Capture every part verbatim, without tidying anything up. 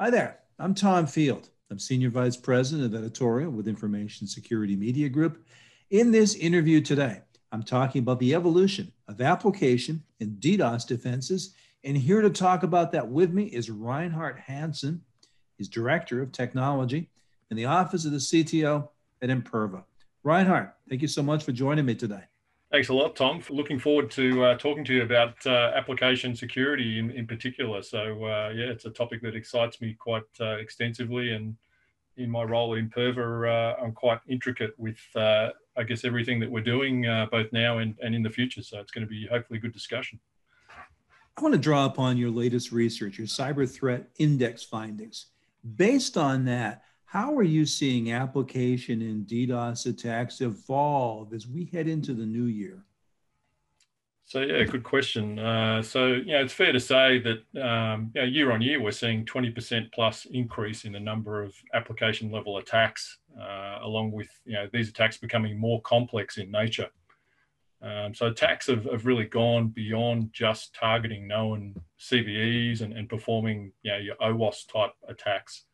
Hi there, I'm Tom Field. I'm Senior Vice President of Editorial with Information Security Media Group. In this interview today, I'm talking about the evolution of application and DDoS defenses. And here to talk about that with me is Reinhard Hansen. He's Director of Technology in the Office of the C T O at Imperva. Reinhard, thank you so much for joining me today. Thanks a lot, Tom. Looking forward to uh, talking to you about uh, application security in, in particular. So uh, yeah, it's a topic that excites me quite uh, extensively. And in my role at Imperva, uh, I'm quite intricate with, uh, I guess, everything that we're doing uh, both now and, and in the future. So it's going to be hopefully a good discussion. I want to draw upon your latest research, your cyber threat index findings. Based on that, how are you seeing application and DDoS attacks evolve as we head into the new year? So yeah, good question. Uh, so, you know, it's fair to say that um, you know, year on year, we're seeing twenty percent plus increase in the number of application level attacks, uh, along with, you know, these attacks becoming more complex in nature. Um, so attacks have, have really gone beyond just targeting known C V Es and, and performing, you know, your OWASP type attacks.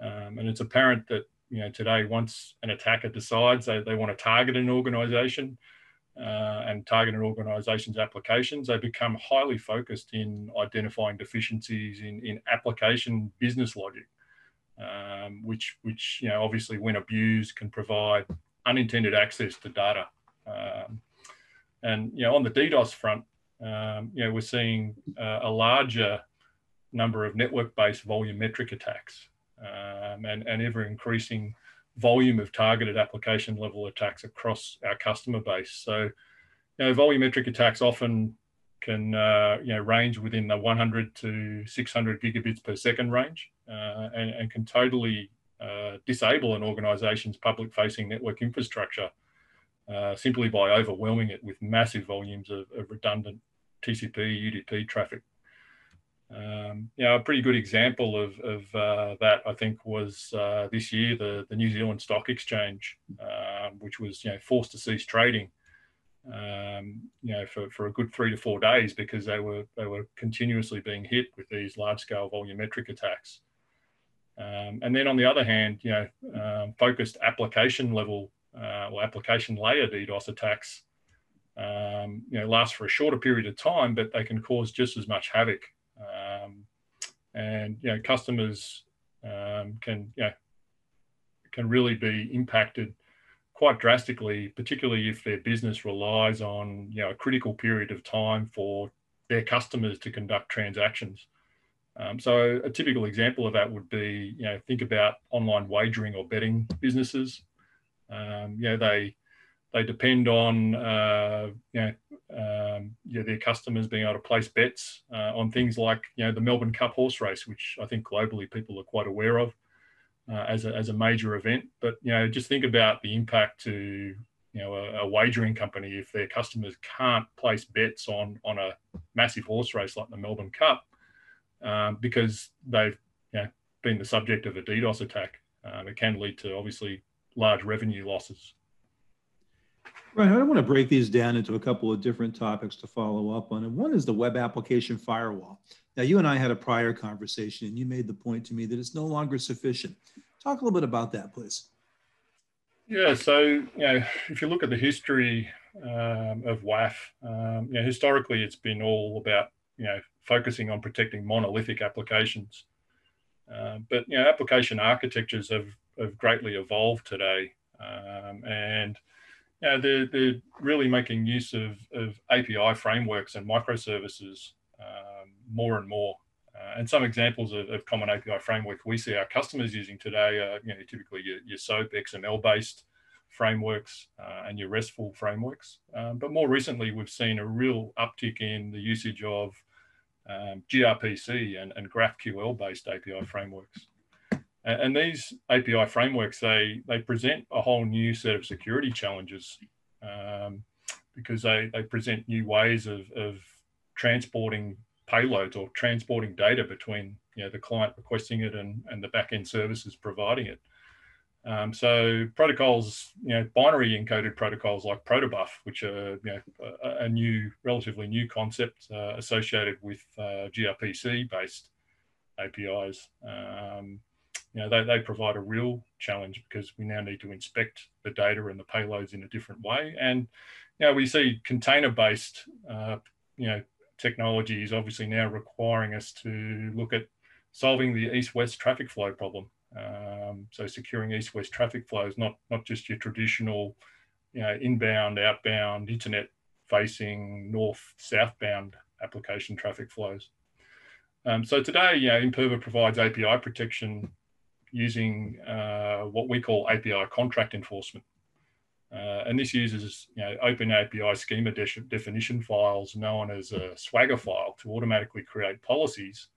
Um, and it's apparent that, you know, today, once an attacker decides they, they want to target an organisation uh, and target an organisation's applications, they become highly focused in identifying deficiencies in, in application business logic, um, which, which, you know, obviously when abused can provide unintended access to data. Um, and, you know, on the DDoS front, um, you know, we're seeing uh, a larger number of network-based volumetric attacks. Um, and, and ever increasing volume of targeted application level attacks across our customer base. So, you know, volumetric attacks often can, uh, you know, range within the one hundred to six hundred gigabits per second range uh, and, and can totally uh, disable an organization's public facing network infrastructure uh, simply by overwhelming it with massive volumes of, of redundant T C P, U D P traffic. Um, yeah, a pretty good example of, of uh, that, I think, was uh, this year, the, the New Zealand Stock Exchange, uh, which was, you know, forced to cease trading, um, you know, for, for a good three to four days because they were, they were continuously being hit with these large-scale volumetric attacks. Um, and then on the other hand, you know, um, focused application level uh, or application layer DDoS attacks, um, you know, last for a shorter period of time, but they can cause just as much havoc. Um, and, you know, customers um, can, you know, can really be impacted quite drastically, particularly if their business relies on, you know, a critical period of time for their customers to conduct transactions. Um, so a typical example of that would be, you know, think about online wagering or betting businesses. Um, you know, they, they depend on, uh, you know, Um, yeah, their customers being able to place bets uh, on things like, you know, the Melbourne Cup horse race, which I think globally people are quite aware of uh, as, a, as a major event. But, you know, just think about the impact to, you know, a, a wagering company if their customers can't place bets on, on a massive horse race like the Melbourne Cup um, because they've, you know, been the subject of a DDoS attack. Um, it can lead to, obviously, large revenue losses. Right, I want to break these down into a couple of different topics to follow up on. And one is the web application firewall. Now, you and I had a prior conversation and you made the point to me that it's no longer sufficient. Talk a little bit about that, please. Yeah, so, you know, if you look at the history um, of W A F, um, you know, historically, it's been all about, you know, focusing on protecting monolithic applications. Uh, but, you know, application architectures have, have greatly evolved today. Um, and You know, they're, they're really making use of, of A P I frameworks and microservices um, more and more. Uh, and some examples of, of common A P I framework we see our customers using today are, you know, typically your, your SOAP, X M L-based frameworks uh, and your RESTful frameworks. Um, but more recently, we've seen a real uptick in the usage of um, gRPC and, and GraphQL-based A P I frameworks. And these A P I frameworks, they, they present a whole new set of security challenges um, because they, they present new ways of, of transporting payloads or transporting data between, you know, the client requesting it and, and the back-end services providing it. Um, so protocols, you know, binary encoded protocols like Protobuf, which are, you know, a, a new, relatively new concept uh, associated with uh, gRPC-based A P Is. Um, you know, they, they provide a real challenge because we now need to inspect the data and the payloads in a different way. And, you know, we see container-based, uh, you know, technology is obviously now requiring us to look at solving the east-west traffic flow problem. Um, so securing east-west traffic flows, not, not just your traditional, you know, inbound, outbound, internet-facing, north-southbound application traffic flows. Um, so today, you know, Imperva provides A P I protection using uh, what we call A P I contract enforcement. Uh, and this uses, you know, open A P I schema de definition files known as a swagger file to automatically create policies,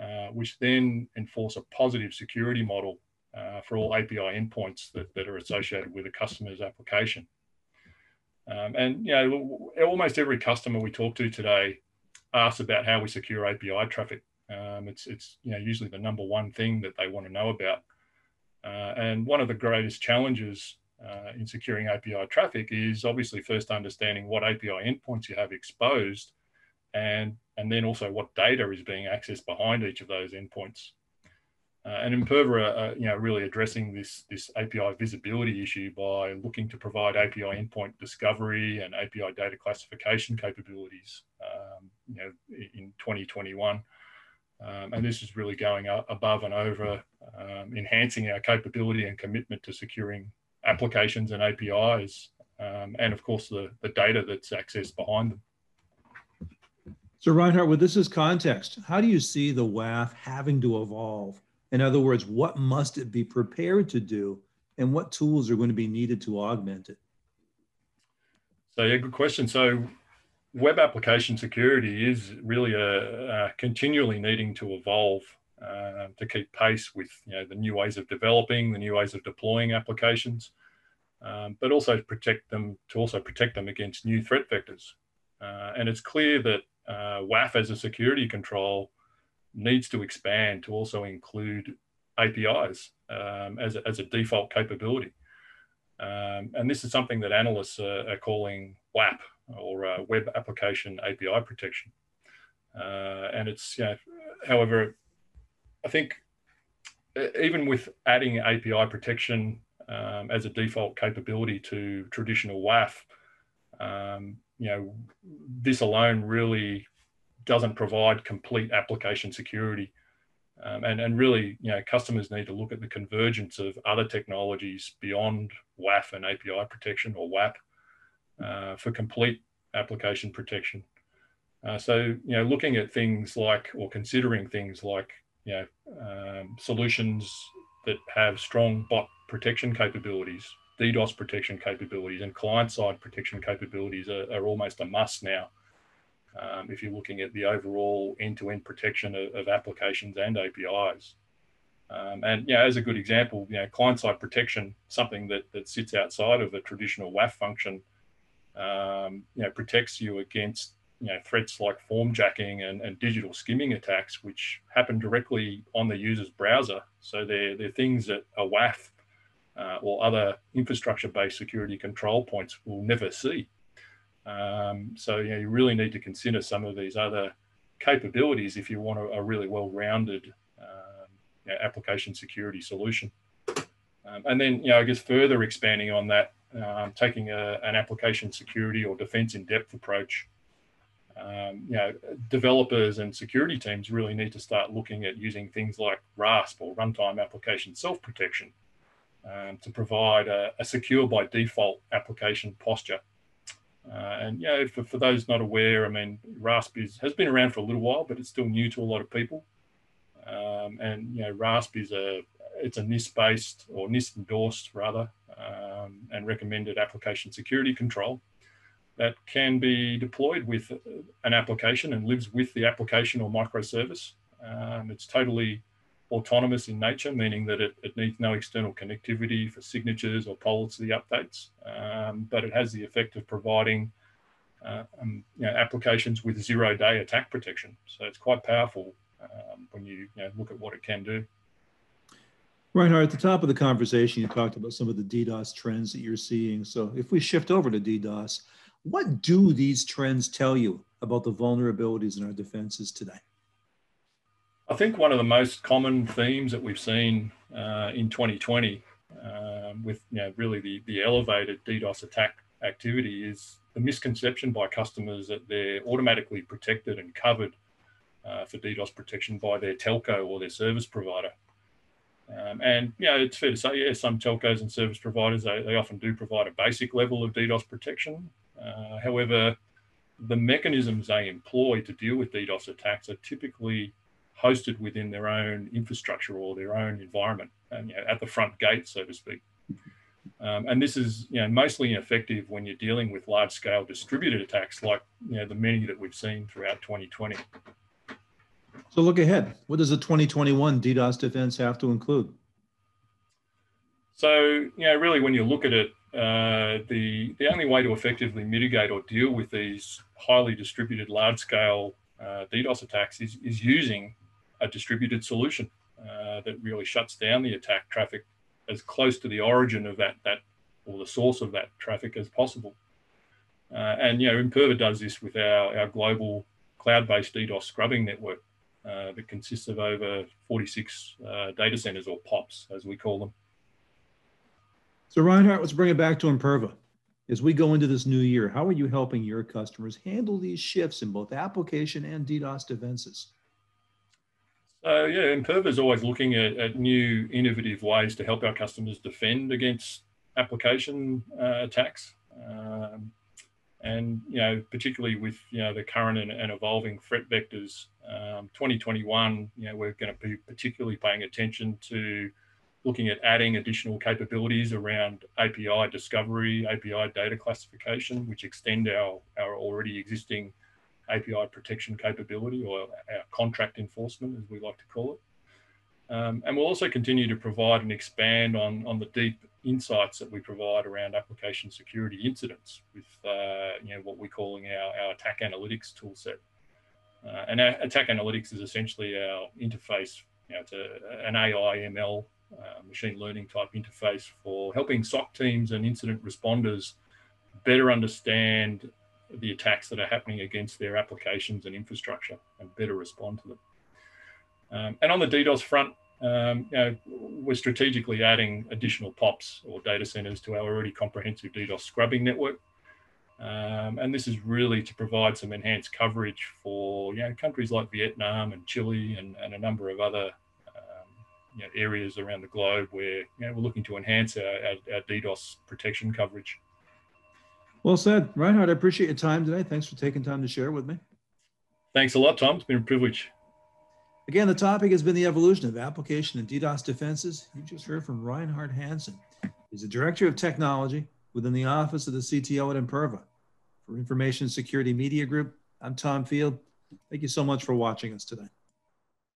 uh, which then enforce a positive security model uh, for all A P I endpoints that, that are associated with a customer's application. Um, and, you know, almost every customer we talk to today asks about how we secure A P I traffic. Um, it's, it's, you know, usually the number one thing that they want to know about. Uh, and one of the greatest challenges Uh, in securing A P I traffic is obviously first understanding what A P I endpoints you have exposed, and, and then also what data is being accessed behind each of those endpoints. Uh, and Imperva, uh, you know, really addressing this, this A P I visibility issue by looking to provide A P I endpoint discovery and A P I data classification capabilities um, you know, in twenty twenty-one. Um, and this is really going above and over, um, enhancing our capability and commitment to securing applications and A P Is, um, and of course the, the data that's accessed behind them. So Reinhard, with this as context, how do you see the W A F having to evolve? In other words, what must it be prepared to do, and what tools are going to be needed to augment it? So yeah, good question. So web application security is really a, a continually needing to evolve Uh, to keep pace with, you know, the new ways of developing, the new ways of deploying applications, um, but also to protect them to also protect them against new threat vectors. Uh, and it's clear that uh, W A F as a security control needs to expand to also include A P Is um, as, a, as a default capability. Um, and this is something that analysts are, are calling W A P, or uh, Web Application A P I Protection. Uh, and it's, you know, however, I think even with adding A P I protection um, as a default capability to traditional W A F, um, you know, this alone really doesn't provide complete application security. Um, and, and really, you know, customers need to look at the convergence of other technologies beyond W A F and A P I protection, or W A P, uh, for complete application protection. Uh, so, you know, looking at things like, or considering things like, you know, um, solutions that have strong bot protection capabilities, DDoS protection capabilities, and client-side protection capabilities are, are almost a must now, um, if you're looking at the overall end-to-end protection of, of applications and A P Is. Um, and, you know, as a good example, you know, client-side protection, something that, that sits outside of a traditional W A F function, um, you know, protects you against, you know, threats like form jacking and, and digital skimming attacks, which happen directly on the user's browser. So they're, they're things that a W A F uh, or other infrastructure-based security control points will never see. Um, so, you know, you really need to consider some of these other capabilities if you want a, a really well-rounded um, you know, application security solution. Um, and then, you know, I guess further expanding on that, um, taking a, an application security or defense in-depth approach. Um, you know, developers and security teams really need to start looking at using things like RASP, or runtime application self-protection, um, to provide a, a secure by default application posture. Uh, and, you know, for, for those not aware, I mean, RASP is, has been around for a little while, but it's still new to a lot of people. Um, and, you know, RASP is a, it's a NIST-based, or NIST-endorsed rather, um, and recommended application security control that can be deployed with an application and lives with the application or microservice. Um, it's totally autonomous in nature, meaning that it, it needs no external connectivity for signatures or policy updates, um, but it has the effect of providing uh, um, you know, applications with zero-day attack protection. So it's quite powerful um, when you, you know, look at what it can do. Reinhard, at the top of the conversation, you talked about some of the DDoS trends that you're seeing. So if we shift over to DDoS, what do these trends tell you about the vulnerabilities in our defenses today? I think one of the most common themes that we've seen uh, in twenty twenty uh, with you know, really the, the elevated DDoS attack activity is the misconception by customers that they're automatically protected and covered uh, for DDoS protection by their telco or their service provider. Um, and, you know, it's fair to say, yeah, some telcos and service providers, they, they often do provide a basic level of DDoS protection. Uh, however, the mechanisms they employ to deal with DDoS attacks are typically hosted within their own infrastructure or their own environment, and, you know, at the front gate, so to speak. Um, and this is, you know, mostly ineffective when you're dealing with large-scale distributed attacks like, you know, the many that we've seen throughout twenty twenty. So look ahead. What does the twenty twenty-one DDoS defense have to include? So, you know, really when you look at it, uh, the, the only way to effectively mitigate or deal with these highly distributed large-scale uh, DDoS attacks is, is using a distributed solution uh, that really shuts down the attack traffic as close to the origin of that, that or the source of that traffic as possible. Uh, and, you know, Imperva does this with our, our global cloud-based DDoS scrubbing network. Uh, that consists of over forty-six uh, data centers, or POPs, as we call them. So Reinhard, let's bring it back to Imperva. As we go into this new year, how are you helping your customers handle these shifts in both application and DDoS defenses? So yeah, Imperva is always looking at, at new innovative ways to help our customers defend against application uh, attacks. Um, And, you know, particularly with, you know, the current and, and evolving threat vectors, um, twenty twenty-one, you know, we're going to be particularly paying attention to looking at adding additional capabilities around A P I discovery, A P I data classification, which extend our, our already existing A P I protection capability, or our contract enforcement, as we like to call it. Um, and we'll also continue to provide and expand on, on the deep insights that we provide around application security incidents with, uh, you know, what we're calling our, our attack analytics tool set. Uh, and our attack analytics is essentially our interface, you know, it's a, an A I M L, uh, machine learning type interface for helping S O C teams and incident responders better understand the attacks that are happening against their applications and infrastructure and better respond to them. Um, and on the DDoS front, Um, you know, we're strategically adding additional POPs or data centers to our already comprehensive DDoS scrubbing network. Um, and this is really to provide some enhanced coverage for, you know, countries like Vietnam and Chile and, and a number of other um, you know, areas around the globe where, you know, we're looking to enhance our, our, our DDoS protection coverage. Well said. Reinhard, I appreciate your time today. Thanks for taking time to share with me. Thanks a lot, Tom. It's been a privilege. Again, the topic has been the evolution of application and DDoS defenses. You just heard from Reinhard Hansen. He's the Director of Technology within the Office of the C T O at Imperva. For Information Security Media Group, I'm Tom Field. Thank you so much for watching us today.